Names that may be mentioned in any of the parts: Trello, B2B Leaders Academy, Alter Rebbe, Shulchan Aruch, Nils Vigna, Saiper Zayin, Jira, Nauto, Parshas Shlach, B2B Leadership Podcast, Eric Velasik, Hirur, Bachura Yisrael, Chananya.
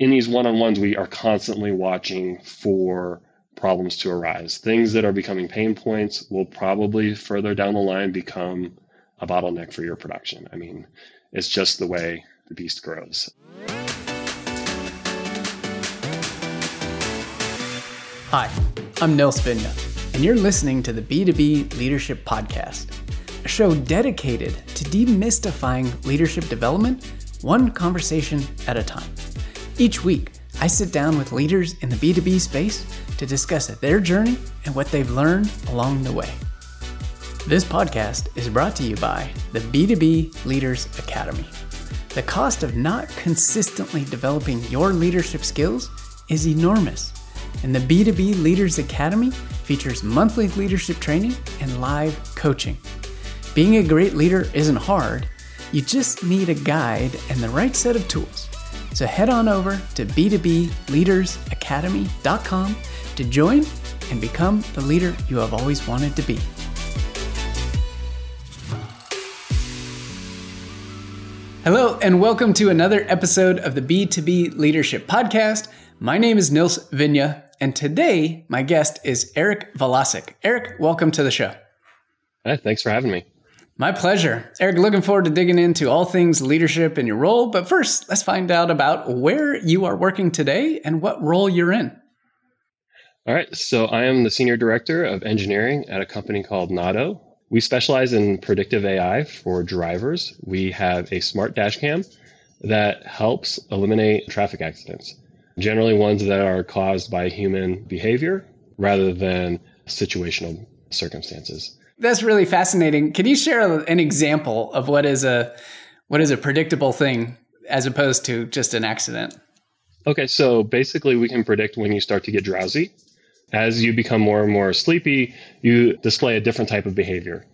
in these one-on-ones, we are constantly watching for problems to arise. Things that are becoming pain points will probably further down the line become a bottleneck for your production. I mean, it's just the way the beast grows. Hi, I'm Nils Vigna, and you're listening to the B2B Leadership Podcast, a show dedicated to demystifying leadership development, one conversation at a time. Each week, I sit down with leaders in the B2B space to discuss their journey and what they've learned along the way. This podcast is brought to you by the B2B Leaders Academy. The cost of not consistently developing your leadership skills is enormous, and the B2B Leaders Academy features monthly leadership training and live coaching. Being a great leader isn't hard, you just need a guide and the right set of tools. So head on over to b2bleadersacademy.com to join and become the leader you have always wanted to be. Hello, and welcome to another episode of the B2B Leadership Podcast. My name is Nils Vigna, and today my guest is Eric Velasik. Eric, welcome to the show. Hey, thanks for having me. My pleasure. Eric, looking forward to digging into all things leadership and your role. But first, let's find out about where you are working today and what role you're in. All right. So I am the Senior Director of Engineering at a company called Nauto. We specialize in predictive AI for drivers. We have a smart dash cam that helps eliminate traffic accidents, generally ones that are caused by human behavior rather than situational circumstances. That's really fascinating. Can you share an example of what is a predictable thing as opposed to just an accident? Okay, so basically we can predict when you start to get drowsy. As you become more and more sleepy, you display a different type of behavior.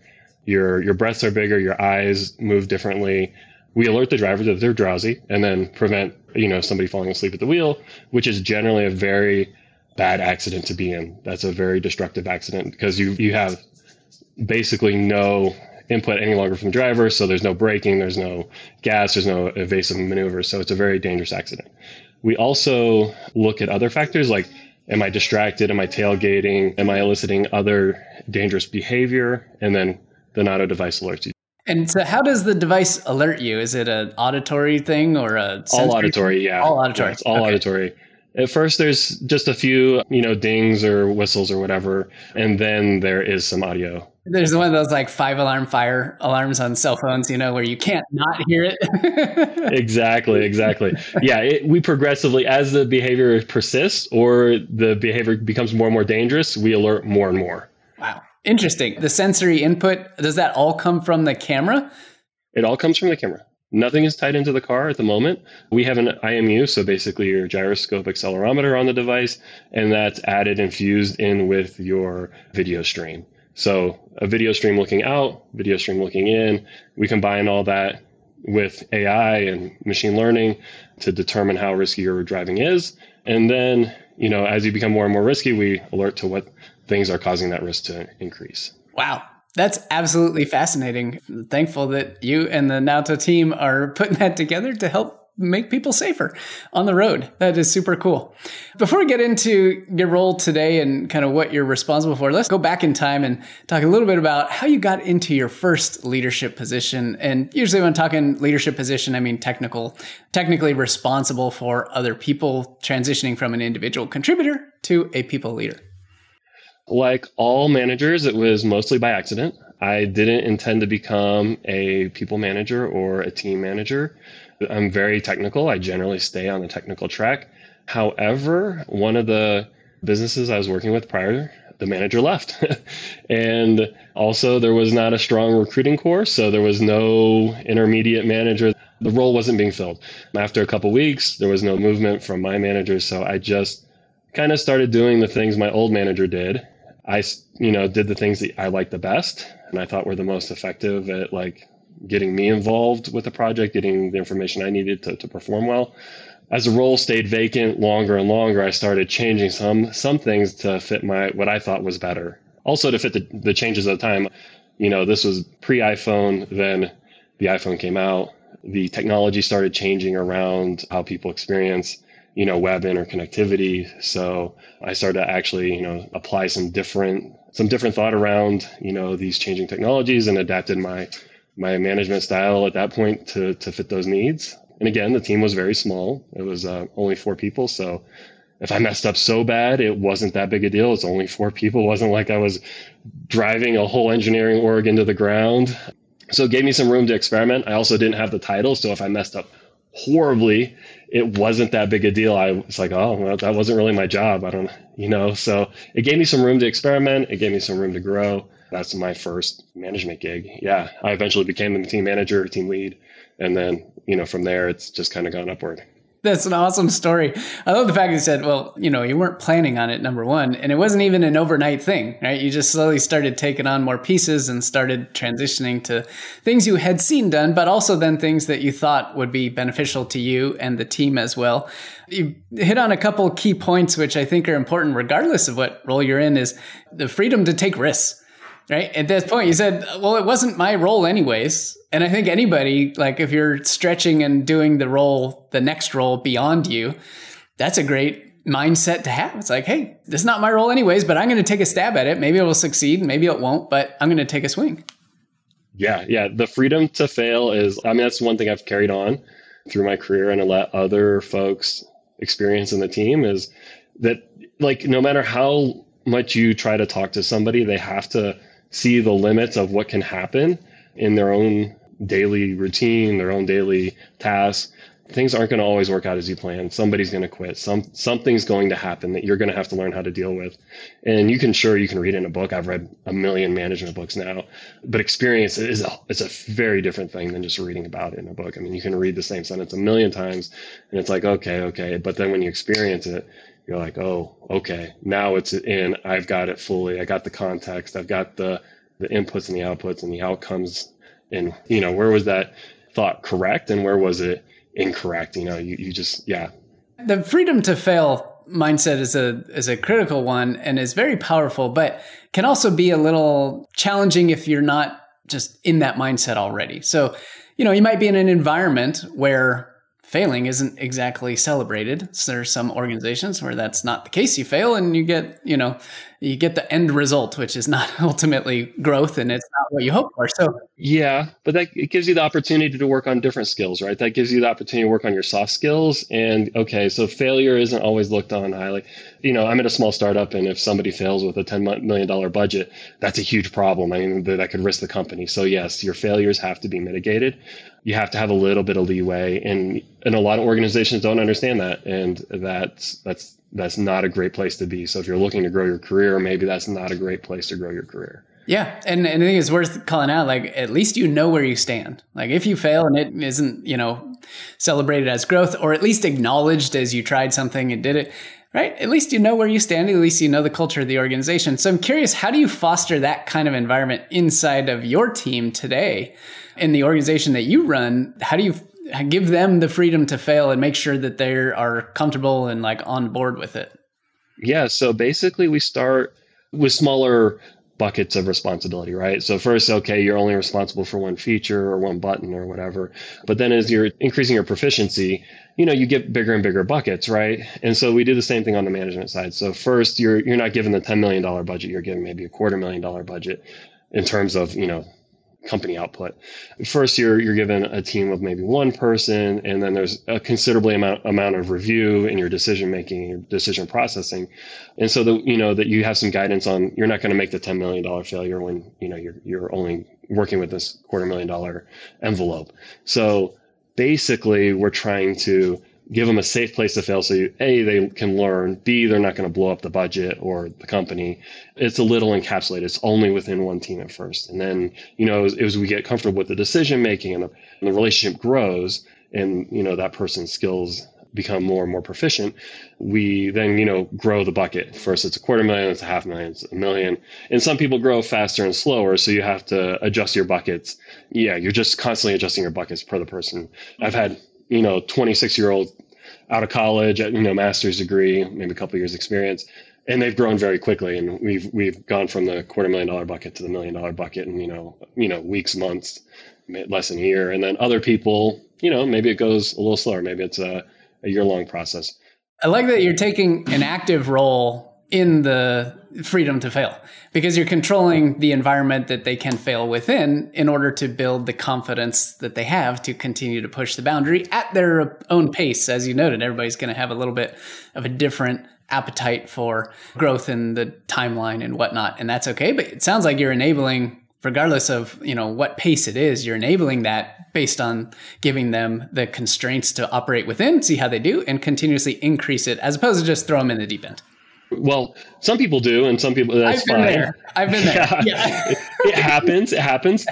Your breaths are bigger, your eyes move differently. We alert the driver that they're drowsy and then prevent, somebody falling asleep at the wheel, which is generally a very bad accident to be in. That's a very destructive accident because you have basically no input any longer from drivers. So there's no braking, there's no gas, there's no evasive maneuvers. So it's a very dangerous accident. We also look at other factors like, am I distracted? Am I tailgating? Am I eliciting other dangerous behavior? And then the Nauto device alerts you. And so how does the device alert you? Is it an auditory thing or a sensory? All auditory, yeah. All auditory. Yeah, it's all auditory. At first, there's just a few, dings or whistles or whatever. And then there is some audio. There's one of those like 5-alarm fire alarms on cell phones, where you can't not hear it. Exactly. Yeah, we progressively, as the behavior persists or the behavior becomes more and more dangerous, we alert more and more. Wow. Interesting. The sensory input, does that all come from the camera? It all comes from the camera. Nothing is tied into the car at the moment. We have an IMU, so basically your gyroscope accelerometer on the device, and that's added and fused in with your video stream. So a video stream looking out, video stream looking in, we combine all that with AI and machine learning to determine how risky your driving is. And then, as you become more and more risky, we alert to what things are causing that risk to increase. Wow. That's absolutely fascinating. I'm thankful that you and the Nauto team are putting that together to help make people safer on the road. That is super cool. Before we get into your role today and kind of what you're responsible for, let's go back in time and talk a little bit about how you got into your first leadership position. And usually when I'm talking leadership position, I mean technically responsible for other people, transitioning from an individual contributor to a people leader. Like all managers, it was mostly by accident. I didn't intend to become a people manager or a team manager. I'm very technical. I generally stay on the technical track. However, one of the businesses I was working with prior, the manager left. And also there was not a strong recruiting core, so there was no intermediate manager. The role wasn't being filled. After a couple of weeks, there was no movement from my manager, so I just kind of started doing the things my old manager did. I, did the things that I liked the best and I thought were the most effective at like getting me involved with the project, getting the information I needed to perform well. As the role stayed vacant longer and longer, I started changing some things to fit what I thought was better. Also to fit the changes of the time. This was pre-iPhone, then the iPhone came out. The technology started changing around how people experience you know, web interconnectivity. So I started to actually, you know, apply some different thought around, you know, these changing technologies, and adapted my management style at that point to fit those needs. And again, the team was very small. It was only 4 people. So if I messed up so bad, it wasn't that big a deal. It's only 4 people. It wasn't like I was driving a whole engineering org into the ground. So it gave me some room to experiment. I also didn't have the title. So if I messed up horribly, it wasn't that big a deal. I was like, oh, well, that wasn't really my job. I don't, you know, so it gave me some room to experiment. It gave me some room to grow. That's my first management gig. Yeah, I eventually became the team manager, team lead. And then, you know, from there, it's just kind of gone upward. That's an awesome story. I love the fact that you said, well, you know, you weren't planning on it, number one, and it wasn't even an overnight thing, right? You just slowly started taking on more pieces and started transitioning to things you had seen done, but also then things that you thought would be beneficial to you and the team as well. You hit on a couple key points, which I think are important, regardless of what role you're in, is the freedom to take risks. Right. At that point, you said, well, it wasn't my role anyways. And I think anybody, like if you're stretching and doing the role, the next role beyond you, that's a great mindset to have. It's like, hey, this is not my role anyways, but I'm going to take a stab at it. Maybe it will succeed. Maybe it won't, but I'm going to take a swing. Yeah. Yeah. The freedom to fail is, I mean, that's one thing I've carried on through my career and let other folks experience in the team is that, like, no matter how much you try to talk to somebody, they have to see the limits of what can happen in their own daily routine, their own daily tasks. Things aren't going to always work out as you plan. Somebody's going to quit. Something's going to happen that you're going to have to learn how to deal with. And you can read it in a book. I've read a million management books now, but experience is a very different thing than just reading about it in a book. I mean, you can read the same sentence a million times and it's like, okay. But then when you experience it, you're like, oh, okay, now it's in, I've got it fully. I got the context. I've got the inputs and the outputs and the outcomes. And, you know, where was that thought correct? And where was it incorrect? You know, you just, yeah. The freedom to fail mindset is a critical one and is very powerful, but can also be a little challenging if you're not just in that mindset already. So, you know, you might be in an environment where failing isn't exactly celebrated. So there's some organizations where that's not the case. You fail and you get the end result, which is not ultimately growth, and it's not what you hope for. So yeah, but that it gives you the opportunity to work on different skills, right? That gives you the opportunity to work on your soft skills. And okay, so failure isn't always looked on highly. You know, I'm at a small startup, and if somebody fails with a $10 million budget, that's a huge problem. I mean, that could risk the company. So yes, your failures have to be mitigated. You have to have a little bit of leeway, and a lot of organizations don't understand that, and that's not a great place to be. So if you're looking to grow your career, maybe that's not a great place to grow your career. Yeah, and I think it's worth calling out, like, at least you know where you stand. Like, if you fail and it isn't, you know, celebrated as growth, or at least acknowledged as you tried something and did it, right? At least you know where you stand. At least you know the culture of the organization. So I'm curious, how do you foster that kind of environment inside of your team today? In the organization that you run, how do you give them the freedom to fail and make sure that they are comfortable and, like, on board with it? Yeah. So basically we start with smaller buckets of responsibility, right? So first, okay, you're only responsible for one feature or one button or whatever. But then as you're increasing your proficiency, you know, you get bigger and bigger buckets, right? And so we do the same thing on the management side. So first, you're not given the $10 million budget, you're given maybe a $250,000 budget in terms of, you know, company output. First, you're given a team of maybe one person, and then there's a considerably amount of review in your decision making and your decision processing. And so that, you know, that you have some guidance on, you're not going to make the $10 million failure when, you know, you're only working with this $250,000 envelope. So basically we're trying to give them a safe place to fail. So A, they can learn, B, they're not going to blow up the budget or the company. It's a little encapsulated. It's only within one team at first. And then, you know, as we get comfortable with the decision making and the relationship grows, and, you know, that person's skills become more and more proficient, we then, you know, grow the bucket. First, it's $250,000, it's $500,000, it's $1 million. And some people grow faster and slower, so you have to adjust your buckets. Yeah, you're just constantly adjusting your buckets per the person. I've had, you know, 26-year-old out of college, you know, master's degree, maybe a couple of years experience, and they've grown very quickly. And we've gone from the $250,000 bucket to the $1 million bucket in, you know, weeks, months, less than a year. And then other people, you know, maybe it goes a little slower. Maybe it's a year-long process. I like that you're taking an active role in the freedom to fail, because you're controlling the environment that they can fail within in order to build the confidence that they have to continue to push the boundary at their own pace. As you noted, everybody's going to have a little bit of a different appetite for growth in the timeline and whatnot. And that's okay. But it sounds like you're enabling, regardless of, you know, what pace it is, you're enabling that based on giving them the constraints to operate within, see how they do, and continuously increase it as opposed to just throw them in the deep end. Well, some people do, and some people, that's fine. I've been there. Yeah. It happens.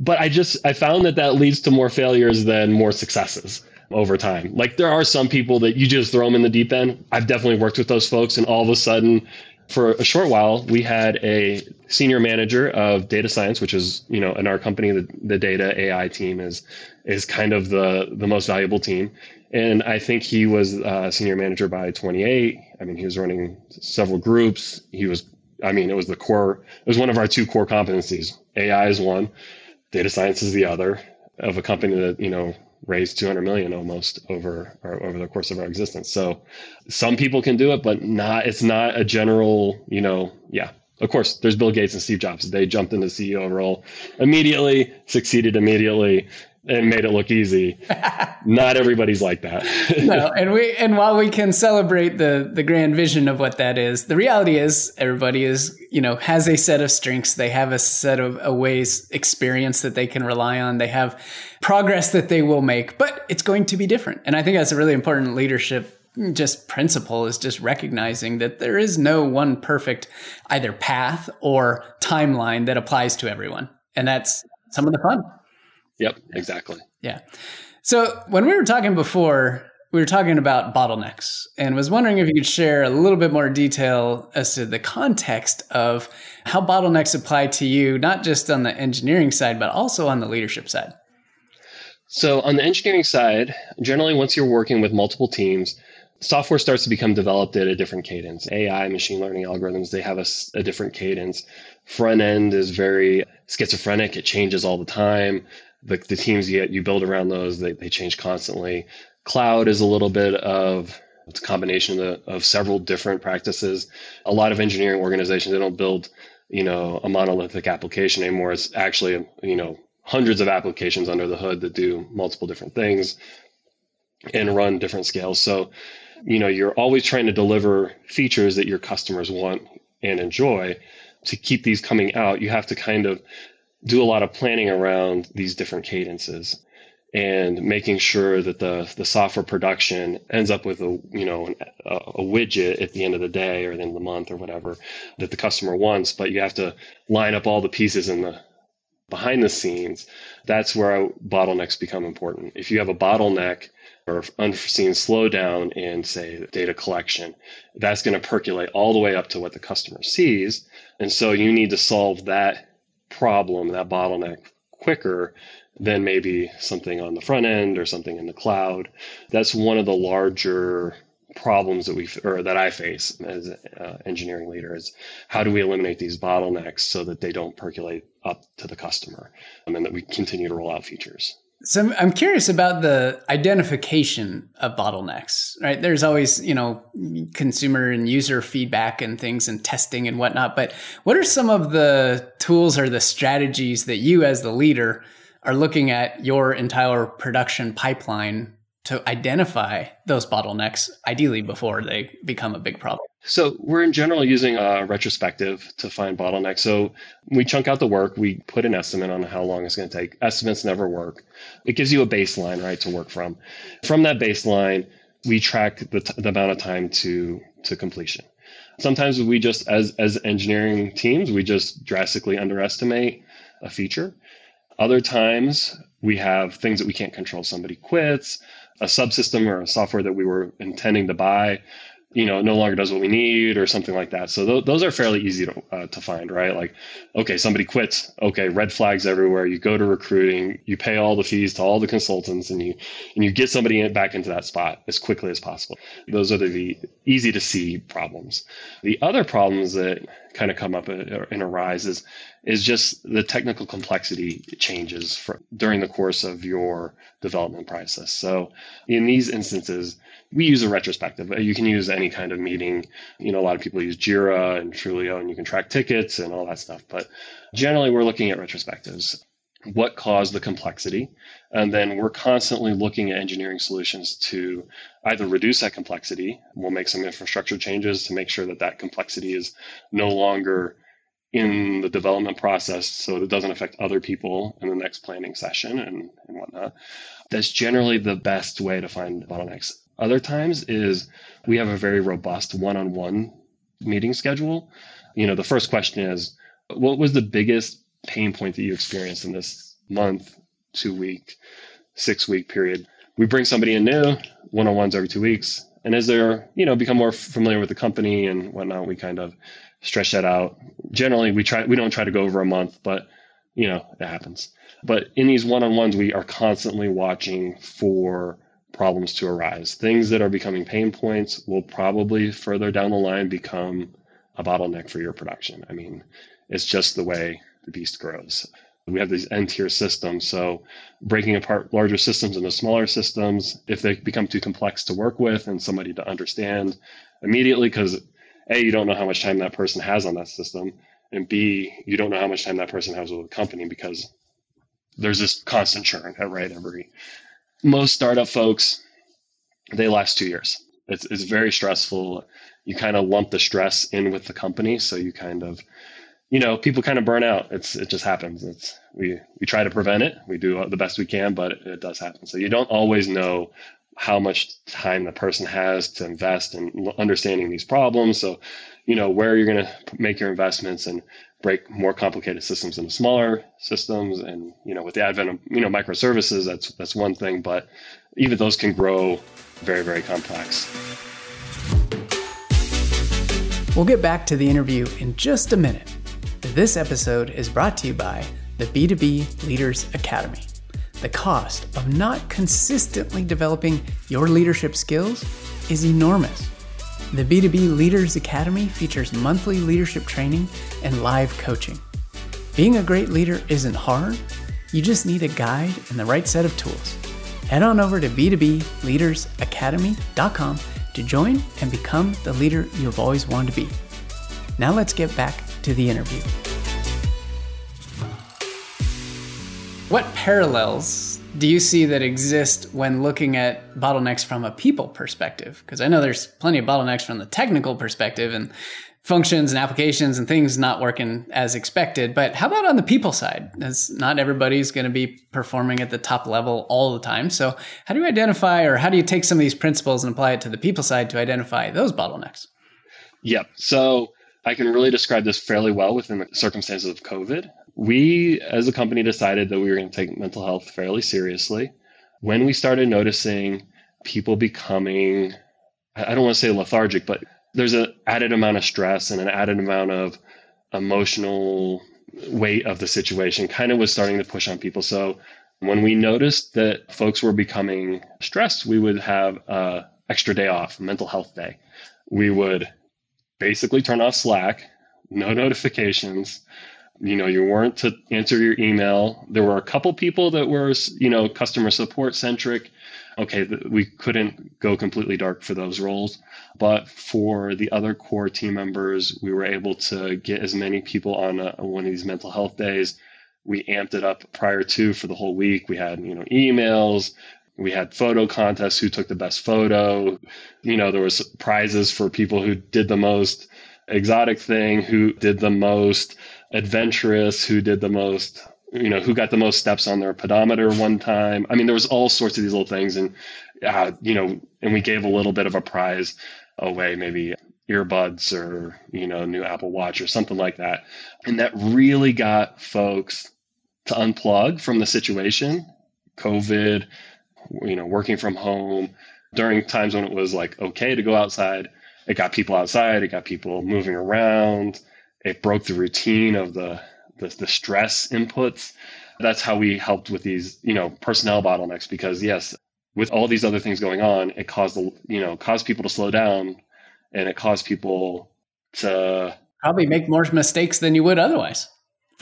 But I found that leads to more failures than more successes over time. Like, there are some people that you just throw them in the deep end. I've definitely worked with those folks, and all of a sudden, for a short while, we had a senior manager of data science, which is, you know, in our company, the data AI team is kind of the most valuable team. And I think he was senior manager by 28. I mean, he was running several groups. It was one of our two core competencies. AI is one, data science is the other, of a company that, you know, raised $200 million almost over the course of our existence. So some people can do it, but it's not a general, you know, yeah. Of course, there's Bill Gates and Steve Jobs. They jumped into CEO role immediately, succeeded immediately, and made it look easy. Not everybody's like that. No, and while we can celebrate the grand vision of what that is, the reality is everybody is, you know, has a set of strengths. They have a set of experience that they can rely on. They have progress that they will make, but it's going to be different. And I think that's a really important leadership just principle, is just recognizing that there is no one perfect either path or timeline that applies to everyone. And that's some of the fun. Yep, exactly. Yeah. So when we were talking before, we were talking about bottlenecks, and was wondering if you could share a little bit more detail as to the context of how bottlenecks apply to you, not just on the engineering side, but also on the leadership side. So on the engineering side, generally, once you're working with multiple teams, software starts to become developed at a different cadence. AI, machine learning algorithms, they have a different cadence. Front end is very schizophrenic. It changes all the time. The teams you build around those, they change constantly. Cloud is a little bit of, it's a combination of several different practices. A lot of engineering organizations, they don't build, you know, a monolithic application anymore. It's actually, you know, hundreds of applications under the hood that do multiple different things and run different scales. So, you know, you're always trying to deliver features that your customers want and enjoy. To keep these coming out, you have to kind of do a lot of planning around these different cadences and making sure that the software production ends up with a widget at the end of the day or the end of the month or whatever that the customer wants. But you have to line up all the pieces in the behind the scenes. That's where bottlenecks become important. If you have a bottleneck or unforeseen slowdown in, say, data collection, that's going to percolate all the way up to what the customer sees. And so you need to solve that problem, that bottleneck, quicker than maybe something on the front end or something in the cloud. That's one of the larger problems that I face as an engineering leader, is how do we eliminate these bottlenecks so that they don't percolate up to the customer and that we continue to roll out features. So I'm curious about the identification of bottlenecks, right? There's always, you know, consumer and user feedback and things and testing and whatnot. But what are some of the tools or the strategies that you as the leader are looking at your entire production pipeline to identify those bottlenecks, ideally before they become a big problem? So we're in general using a retrospective to find bottlenecks. So we chunk out the work, we put an estimate on how long it's going to take. Estimates never work. It gives you a baseline, right, to work from. From that baseline, we track the amount of time to completion. Sometimes we just, as engineering teams, we just drastically underestimate a feature. Other times we have things that we can't control. Somebody quits, a subsystem or a software that we were intending to buy, you know, no longer does what we need or something like that. So those are fairly easy to find, right? Like, okay, somebody quits. Okay, red flags everywhere. You go to recruiting, you pay all the fees to all the consultants, and you get somebody back into that spot as quickly as possible. Those are the easy to see problems. The other problems that kind of come up and arise is is just the technical complexity changes during the course of your development process. So in these instances, we use a retrospective. You can use any kind of meeting. You know, a lot of people use Jira and Trello, and you can track tickets and all that stuff. But generally, we're looking at retrospectives. What caused the complexity? And then we're constantly looking at engineering solutions to either reduce that complexity. We'll make some infrastructure changes to make sure that that complexity is no longer in the development process, so that it doesn't affect other people in the next planning session and whatnot. That's generally the best way to find bottlenecks. Other times is we have a very robust one-on-one meeting schedule. You know, the first question is, what was the biggest pain point that you experienced in this month, 2 week, 6 week period? We bring somebody in new, one-on-ones every 2 weeks. And as they're, you know, become more familiar with the company and whatnot, we kind of stretch that out. Generally, we don't try to go over a month, but, you know, it happens. But in these one-on-ones, we are constantly watching for problems to arise. Things that are becoming pain points will probably further down the line become a bottleneck for your production. I mean, it's just the way the beast grows. We have these N-tier systems, so breaking apart larger systems into smaller systems, if they become too complex to work with and somebody to understand immediately, because A, you don't know how much time that person has on that system, and B, you don't know how much time that person has with the company, because there's this constant churn, right? Most startup folks, they last 2 years. It's very stressful. You kind of lump the stress in with the company, so you kind of, you know, people kind of burn out. It just happens. We try to prevent it. We do the best we can, but it does happen. So you don't always know how much time the person has to invest in understanding these problems. So, you know, where you're going to make your investments and break more complicated systems into smaller systems. And, you know, with the advent of, you know, microservices, that's one thing, but even those can grow very, very complex. We'll get back to the interview in just a minute. This episode is brought to you by the B2B Leaders Academy. The cost of not consistently developing your leadership skills is enormous. The B2B Leaders Academy features monthly leadership training and live coaching. Being a great leader isn't hard. You just need a guide and the right set of tools. Head on over to b2bleadersacademy.com to join and become the leader you've always wanted to be. Now let's get back to the interview. What parallels do you see that exist when looking at bottlenecks from a people perspective? Because I know there's plenty of bottlenecks from the technical perspective and functions and applications and things not working as expected. But how about on the people side? As not everybody's going to be performing at the top level all the time. So how do you identify, or how do you take some of these principles and apply it to the people side to identify those bottlenecks? Yep. So I can really describe this fairly well within the circumstances of COVID. We, as a company, decided that we were going to take mental health fairly seriously. When we started noticing people becoming, I don't want to say lethargic, but there's an added amount of stress and an added amount of emotional weight of the situation kind of was starting to push on people. So when we noticed that folks were becoming stressed, we would have an extra day off, a mental health day. We would basically turn off Slack, no notifications. You know, you weren't to answer your email. There were a couple people that were, you know, customer support centric. Okay, we couldn't go completely dark for those roles. But for the other core team members, we were able to get as many people on one of these mental health days. We amped it up prior to for the whole week. We had, you know, emails. We had photo contests, who took the best photo. You know, there was prizes for people who did the most exotic thing, who did the most adventurous, who did the most, you know, who got the most steps on their pedometer one time. I mean, there was all sorts of these little things. And, you know, and we gave a little bit of a prize away, maybe earbuds or, you know, new Apple Watch or something like that. And that really got folks to unplug from the situation, COVID, you know, working from home. During times when it was like okay to go outside, it got people outside, it got people moving around, it broke the routine of the stress inputs. That's how we helped with these, you know, personnel bottlenecks, because yes, with all these other things going on, it caused, you know, caused people to slow down, and it caused people to probably make more mistakes than you would otherwise.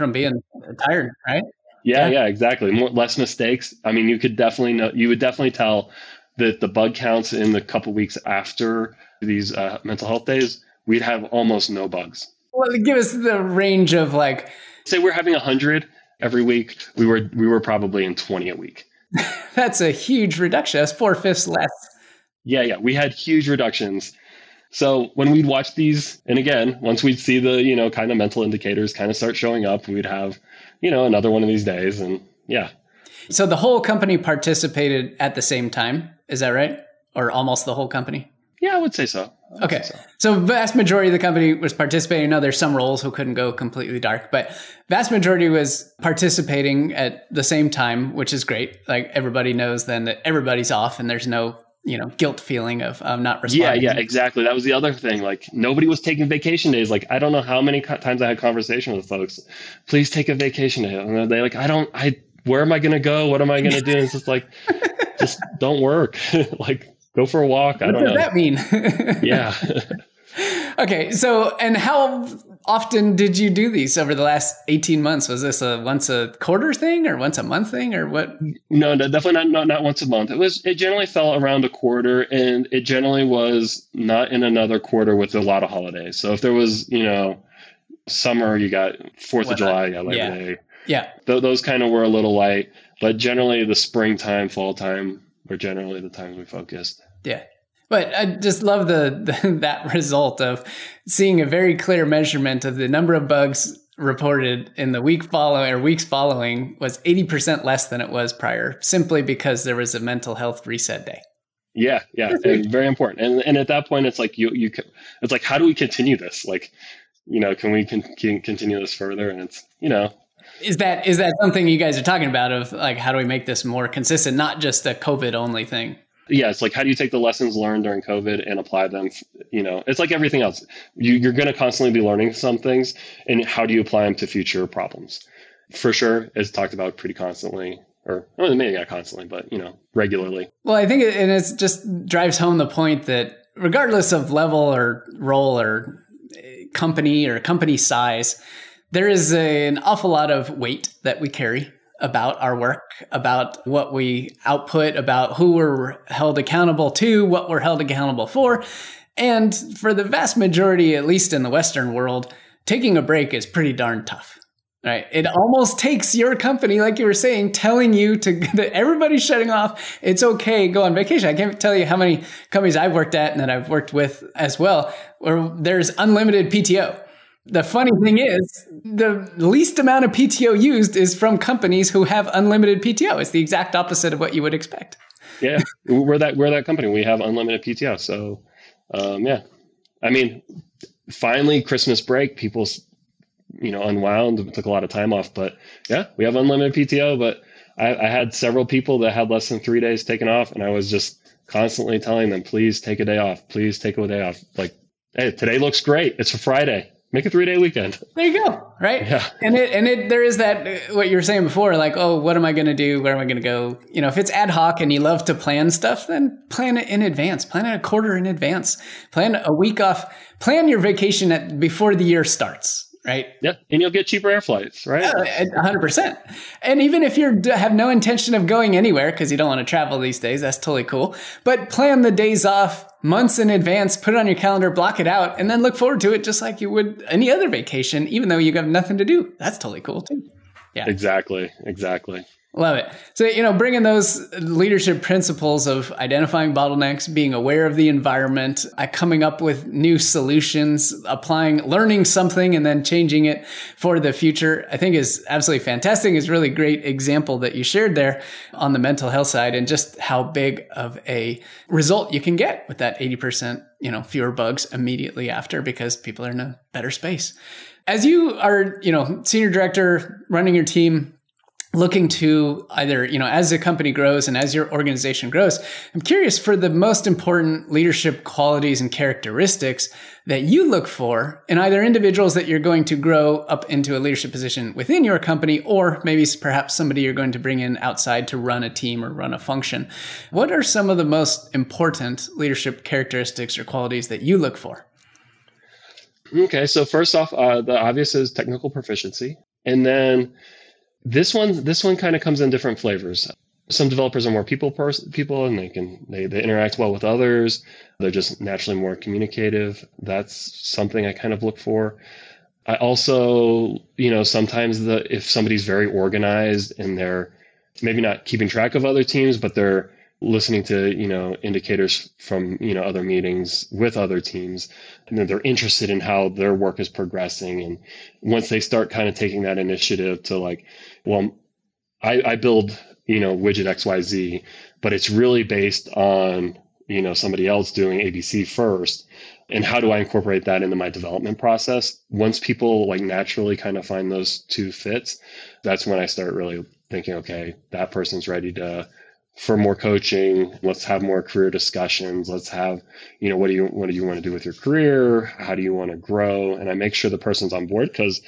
from being tired, right? Yeah, exactly. Less mistakes. I mean, you would definitely tell that the bug counts in the couple weeks after these mental health days, we'd have almost no bugs. Well, give us the range of like... Say we're having 100 every week. We were probably in 20 a week. That's a huge reduction. That's 4/5 less. Yeah. We had huge reductions. So when we'd watch these, and again, once we'd see the, kind of mental indicators kind of start showing up, we'd have, another one of these days. And yeah. So the whole company participated at the same time. Is that right? Or almost the whole company? Yeah, I would say so. Okay. So vast majority of the company was participating. Now there's some roles who couldn't go completely dark, but vast majority was participating at the same time, which is great. Like everybody knows then that everybody's off and there's no, guilt feeling of not responding. Yeah, exactly. That was the other thing. Like nobody was taking vacation days. Like, I don't know how many times I had conversation with folks, please take a vacation day. And they're like, where am I going to go? What am I going to do? And it's just like, just don't work. Like, go for a walk. I don't know. What does that mean? Yeah. Okay. So, and how often did you do these over the last 18 months? Was this a once a quarter thing or once a month thing or what? No, definitely not once a month. It generally fell around a quarter, and it generally was not in another quarter with a lot of holidays. So if there was, summer, you got 4th of July, Labor Day. Yeah. Those kind of were a little light, but generally the springtime, fall time, were generally the times we focused. Yeah. But I just love that result of seeing a very clear measurement of the number of bugs reported in the week following or weeks following was 80% less than it was prior, simply because there was a mental health reset day. Yeah. Very important. And at that point, it's like, it's like, how do we continue this? Like, can we continue this further? And it's, Is that something you guys are talking about of like, how do we make this more consistent, not just a COVID only thing? Yeah. It's like, how do you take the lessons learned during COVID and apply them? It's like everything else. You're going to constantly be learning some things, and how do you apply them to future problems? For sure. It's talked about pretty constantly, or maybe not constantly, but regularly. Well, I think it just drives home the point that regardless of level or role or company or company size, there is an awful lot of weight that we carry about our work, about what we output, about who we're held accountable to, what we're held accountable for. And for the vast majority, at least in the Western world, taking a break is pretty darn tough, right? It almost takes your company, like you were saying, telling you that everybody's shutting off. It's okay. Go on vacation. I can't tell you how many companies I've worked at and that I've worked with as well, where there's unlimited PTO. The funny thing is, the least amount of PTO used is from companies who have unlimited PTO. It's the exact opposite of what you would expect. Yeah, we're that company. We have unlimited PTO. So, finally Christmas break, people, unwound, took a lot of time off. But yeah, we have unlimited PTO. But I had several people that had less than 3 days taken off, and I was just constantly telling them, please take a day off. Please take a day off. Like, hey, today looks great. It's a Friday. Make a 3-day weekend. There you go. Right. Yeah. And there is that, what you were saying before, like, oh, what am I going to do? Where am I going to go? If it's ad hoc and you love to plan stuff, then plan it in advance, plan it a quarter in advance, plan a week off, plan your vacation before the year starts. Right. Yep. And you'll get cheaper air flights, right? 100%. And even if you have no intention of going anywhere because you don't want to travel these days, that's totally cool. But plan the days off months in advance, put it on your calendar, block it out, and then look forward to it just like you would any other vacation, even though you have nothing to do. That's totally cool too. Yeah, exactly. Love it. So, bringing those leadership principles of identifying bottlenecks, being aware of the environment, coming up with new solutions, learning something and then changing it for the future, I think is absolutely fantastic. It's a really great example that you shared there on the mental health side and just how big of a result you can get with that 80%, fewer bugs immediately after because people are in a better space. As you are, senior director, running your team, looking to either, as the company grows and as your organization grows, I'm curious for the most important leadership qualities and characteristics that you look for in either individuals that you're going to grow up into a leadership position within your company, or maybe perhaps somebody you're going to bring in outside to run a team or run a function. What are some of the most important leadership characteristics or qualities that you look for? Okay, so first off, the obvious is technical proficiency. And then this one kind of comes in different flavors. Some developers are more people, and they interact well with others. They're just naturally more communicative. That's something I kind of look for. I also, sometimes if somebody's very organized and they're maybe not keeping track of other teams, but they're listening to, indicators from, other meetings with other teams, and then they're interested in how their work is progressing. And once they start kind of taking that initiative to I build, widget XYZ, but it's really based on, somebody else doing ABC first. And how do I incorporate that into my development process? Once people naturally kind of find those two fits, that's when I start really thinking, okay, that person's ready for more coaching. Let's have more career discussions. Let's have, what do you want to do with your career? How do you want to grow? And I make sure the person's on board, because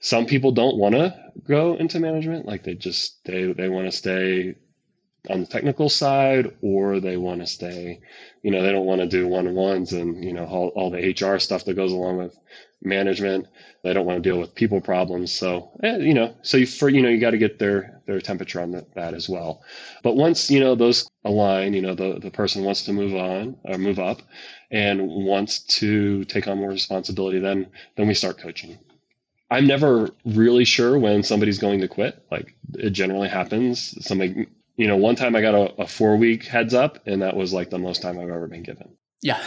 some people don't want to go into management. They want to stay on the technical side, or they want to stay, they don't want to do one-on-ones and, all the HR stuff that goes along with management. They don't want to deal with people problems. So, you got to get their temperature on that as well. But once, those align, the person wants to move on or move up and wants to take on more responsibility, then we start coaching. I'm never really sure when somebody's going to quit. It generally happens. Somebody, one time I got a 4-week heads up, and that was the most time I've ever been given. Yeah.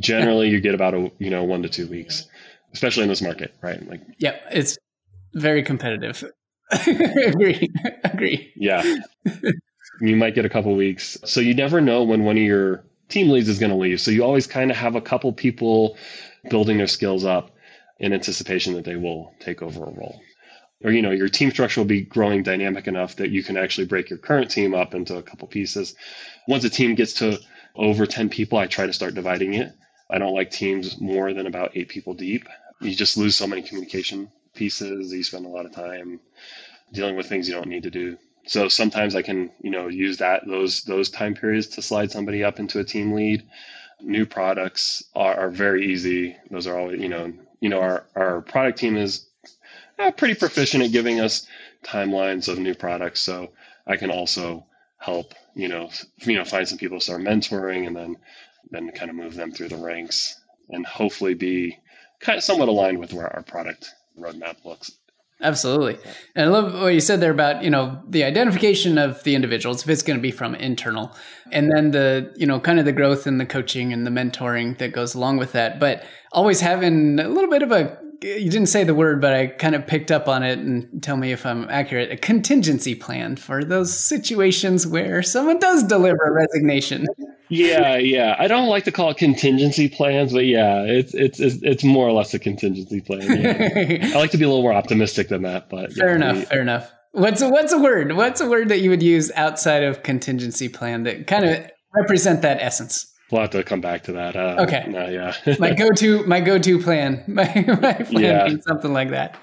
Generally, you get about 1 to 2 weeks, especially in this market, right? Yeah, it's very competitive. Agree. Yeah. You might get a couple weeks. So you never know when one of your team leads is going to leave. So you always kind of have a couple people building their skills up in anticipation that they will take over a role. Or, your team structure will be growing dynamic enough that you can actually break your current team up into a couple pieces. Once a team gets to over 10 people, I try to start dividing it. I don't like teams more than about 8 people deep. You just lose so many communication pieces. You spend a lot of time dealing with things you don't need to do. So sometimes I can, use those time periods to slide somebody up into a team lead. New products are very easy. Those are always, our product team is pretty proficient at giving us timelines of new products. So I can also help, find some people to start mentoring and then kind of move them through the ranks and hopefully be kind of somewhat aligned with where our product roadmap looks. Absolutely. And I love what you said there about, the identification of the individuals, if it's going to be from internal, and then the, kind of the growth and the coaching and the mentoring that goes along with that, but always having a little bit of you didn't say the word, but I kind of picked up on it, and tell me if I'm accurate, a contingency plan for those situations where someone does deliver resignation. Yeah. I don't like to call it contingency plans, but yeah, it's more or less a contingency plan. Yeah. I like to be a little more optimistic than that, but fair enough. What's a word that you would use outside of contingency plan that kind of represent that essence? We'll have to come back to that. Okay. No, yeah. my go-to plan. My plan is something like that.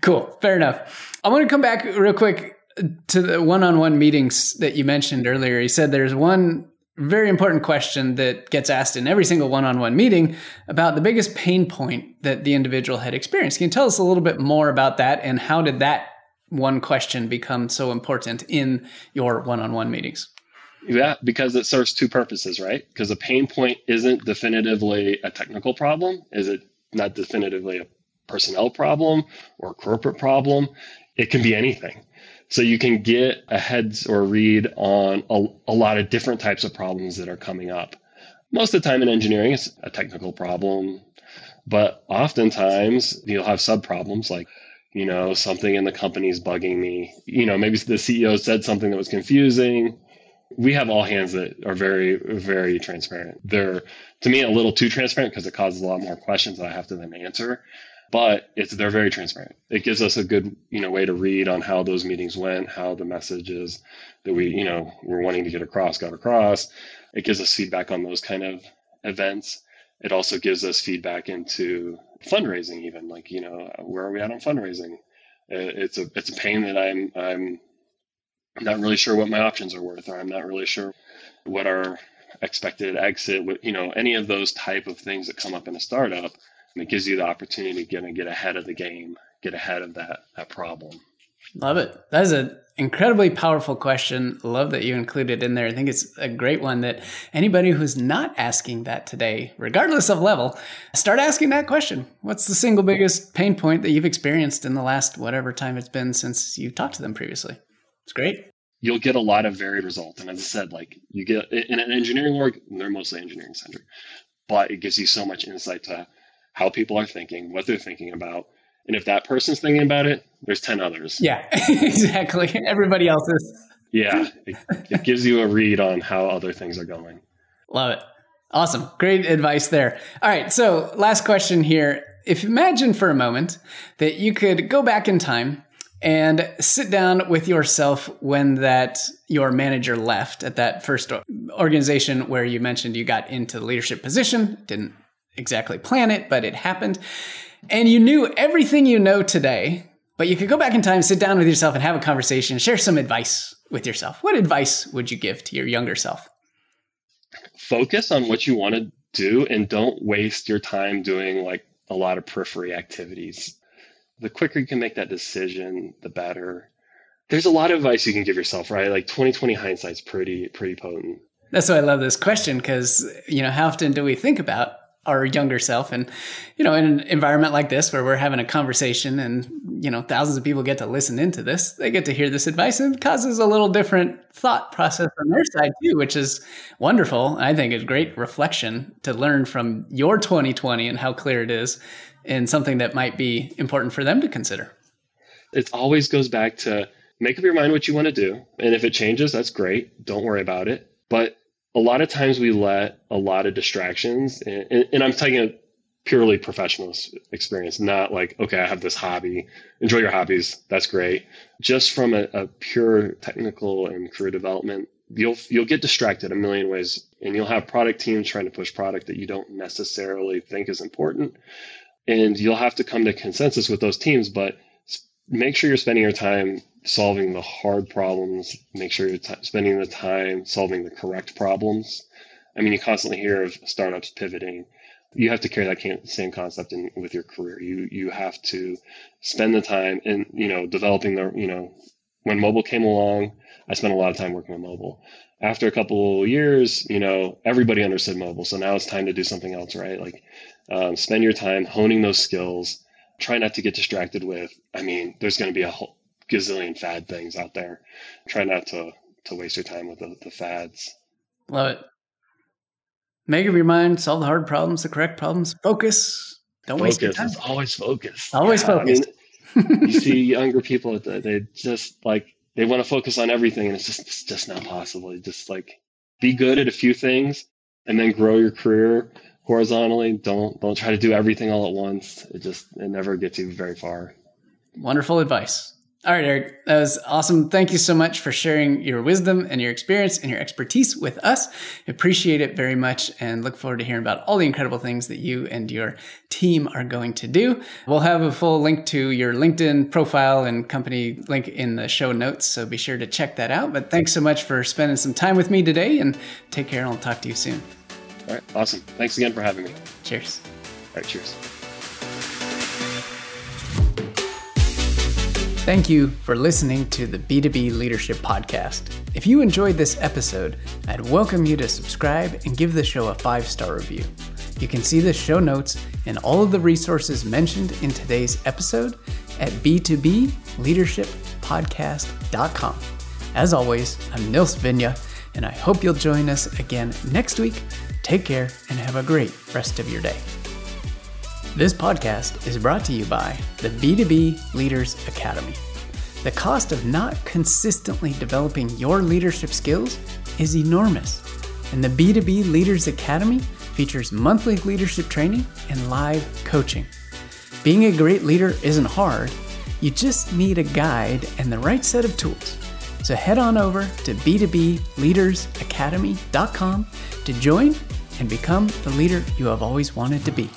Cool. Fair enough. I want to come back real quick to the one-on-one meetings that you mentioned earlier. You said there's one very important question that gets asked in every single one-on-one meeting about the biggest pain point that the individual had experienced. Can you tell us a little bit more about that, and how did that one question become so important in your one-on-one meetings? Yeah, because it serves two purposes, right? Because a pain point isn't definitively a technical problem. Is it not definitively a personnel problem or a corporate problem? It can be anything. So you can get a heads or read on a lot of different types of problems that are coming up. Most of the time in engineering, it's a technical problem, but oftentimes you'll have sub problems like, something in the company's bugging me. Maybe the CEO said something that was confusing. We have all hands that are very, very transparent. They're, to me, a little too transparent because it causes a lot more questions that I have to then answer. But they're very transparent. It gives us a good, way to read on how those meetings went, how the messages that we, were wanting to get across got across. It gives us feedback on those kind of events. It also gives us feedback into fundraising, even where are we at on fundraising? It's a pain that I'm not really sure what my options are worth, or I'm not really sure what our expected exit, any of those type of things that come up in a startup. And it gives you the opportunity to get ahead of the game get ahead of that problem? Love it. That is an incredibly powerful question. Love that you included in there. I think it's a great one that anybody who's not asking that today, regardless of level, start asking that question. What's the single biggest pain point that you've experienced in the last whatever time it's been since you talked to them previously? It's great. You'll get a lot of varied results. And as I said, like you get in an engineering org, they're mostly engineering centric, but it gives you so much insight to how people are thinking, what they're thinking about. And if that person's thinking about it, there's 10 others. Yeah, exactly. Everybody else is. Yeah, it gives you a read on how other things are going. Love it. Awesome. Great advice there. All right. So last question here. If you imagine for a moment that you could go back in time and sit down with yourself when your manager left at that first organization where you mentioned you got into the leadership position, didn't exactly plan it, but it happened. And you knew everything you know today, but you could go back in time, sit down with yourself and have a conversation, share some advice with yourself. What advice would you give to your younger self? Focus on what you want to do and don't waste your time doing like a lot of periphery activities. The quicker you can make that decision, the better. There's a lot of advice you can give yourself, right? Like 20/20 hindsight's pretty potent. That's why I love this question because, how often do we think about our younger self? And, in an environment like this, where we're having a conversation and, thousands of people get to listen into this, they get to hear this advice and it causes a little different thought process on their side too, which is wonderful. And I think it's great reflection to learn from your 2020 and how clear it is and something that might be important for them to consider. It always goes back to make up your mind what you want to do. And if it changes, that's great. Don't worry about it. But a lot of times we let a lot of distractions, and I'm taking a purely professional experience, not like, okay, I have this hobby, enjoy your hobbies, that's great. Just from a pure technical and career development, you'll get distracted a million ways, and you'll have product teams trying to push product that you don't necessarily think is important. And you'll have to come to consensus with those teams, but make sure you're spending your time solving the hard problems. Make sure you're spending the time solving the correct problems. I mean, you constantly hear of startups pivoting. You have to carry that same concept with your career. You have to spend the time in, developing when mobile came along, I spent a lot of time working on mobile. After a couple of years, everybody understood mobile. So now it's time to do something else, right? Like spend your time honing those skills. Try not to get distracted with, there's going to be a whole gazillion fad things out there. Try not to waste your time with the fads. Love it. Make up your mind, solve the hard problems, the correct problems, focus. Don't waste your time. It's always focus. Always focus. You see younger people, they just they want to focus on everything and it's just not possible. You just be good at a few things and then grow your career horizontally. Don't try to do everything all at once. It never gets you very far. Wonderful advice. All right, Eric, that was awesome. Thank you so much for sharing your wisdom and your experience and your expertise with us. Appreciate it very much and look forward to hearing about all the incredible things that you and your team are going to do. We'll have a full link to your LinkedIn profile and company link in the show notes, so be sure to check that out. But thanks so much for spending some time with me today, and take care and I'll talk to you soon. All right. Awesome. Thanks again for having me. Cheers. All right. Cheers. Thank you for listening to the B2B Leadership Podcast. If you enjoyed this episode, I'd welcome you to subscribe and give the show a 5-star review. You can see the show notes and all of the resources mentioned in today's episode at b2bleadershippodcast.com. As always, I'm Nils Vigna, and I hope you'll join us again next week. Take care and have a great rest of your day. This podcast is brought to you by the B2B Leaders Academy. The cost of not consistently developing your leadership skills is enormous, and the B2B Leaders Academy features monthly leadership training and live coaching. Being a great leader isn't hard. You just need a guide and the right set of tools. So head on over to b2bleadersacademy.com to join and become the leader you have always wanted to be.